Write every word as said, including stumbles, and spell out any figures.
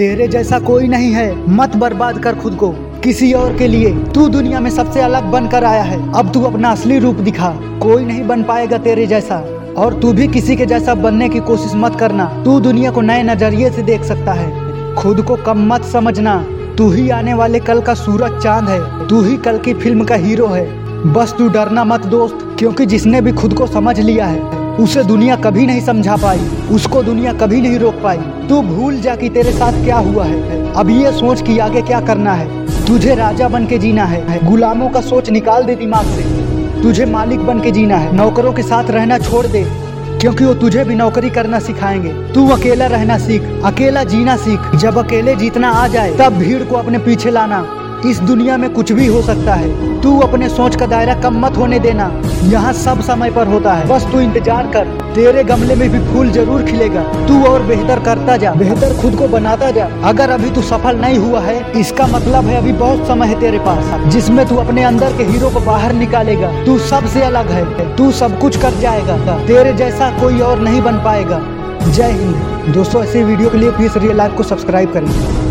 तेरे जैसा कोई नहीं है, मत बर्बाद कर खुद को किसी और के लिए। तू दुनिया में सबसे अलग बनकर आया है, अब तू अपना असली रूप दिखा। कोई नहीं बन पाएगा तेरे जैसा, और तू भी किसी के जैसा बनने की कोशिश मत करना। तू दुनिया को नए नजरिए से देख सकता है, खुद को कम मत समझना। तू ही आने वाले कल का सूरज चांद है, तू ही कल की फिल्म का हीरो है। बस तू डरना मत दोस्त, क्योंकि जिसने भी खुद को समझ लिया है उसे दुनिया कभी नहीं समझा पाई, उसको दुनिया कभी नहीं रोक पाई। तू भूल जा कि तेरे साथ क्या हुआ है, अब ये सोच कि आगे क्या करना है। तुझे राजा बन के जीना है, गुलामों का सोच निकाल दे दिमाग से। तुझे मालिक बन के जीना है, नौकरों के साथ रहना छोड़ दे, क्योंकि वो तुझे भी नौकरी करना सिखाएंगे। तू अकेला रहना सीख, अकेला जीना सीख। जब अकेले जीतना आ जाए तब भीड़ को अपने पीछे लाना। इस दुनिया में कुछ भी हो सकता है, तू अपने सोच का दायरा कम मत होने देना। यहाँ सब समय पर होता है, बस तू इंतजार कर, तेरे गमले में भी फूल जरूर खिलेगा। तू और बेहतर करता जा, बेहतर खुद को बनाता जा। अगर अभी तू सफल नहीं हुआ है, इसका मतलब है अभी बहुत समय है तेरे पास, जिसमें तू अपने अंदर के हीरो को बाहर निकालेगा। तू सबसे अलग है, तू सब कुछ कर जाएगा, तेरे जैसा कोई और नहीं बन पाएगा। जय हिंद दोस्तों, ऐसे वीडियो के लिए प्लीज रियल लाइफ को सब्सक्राइब करें।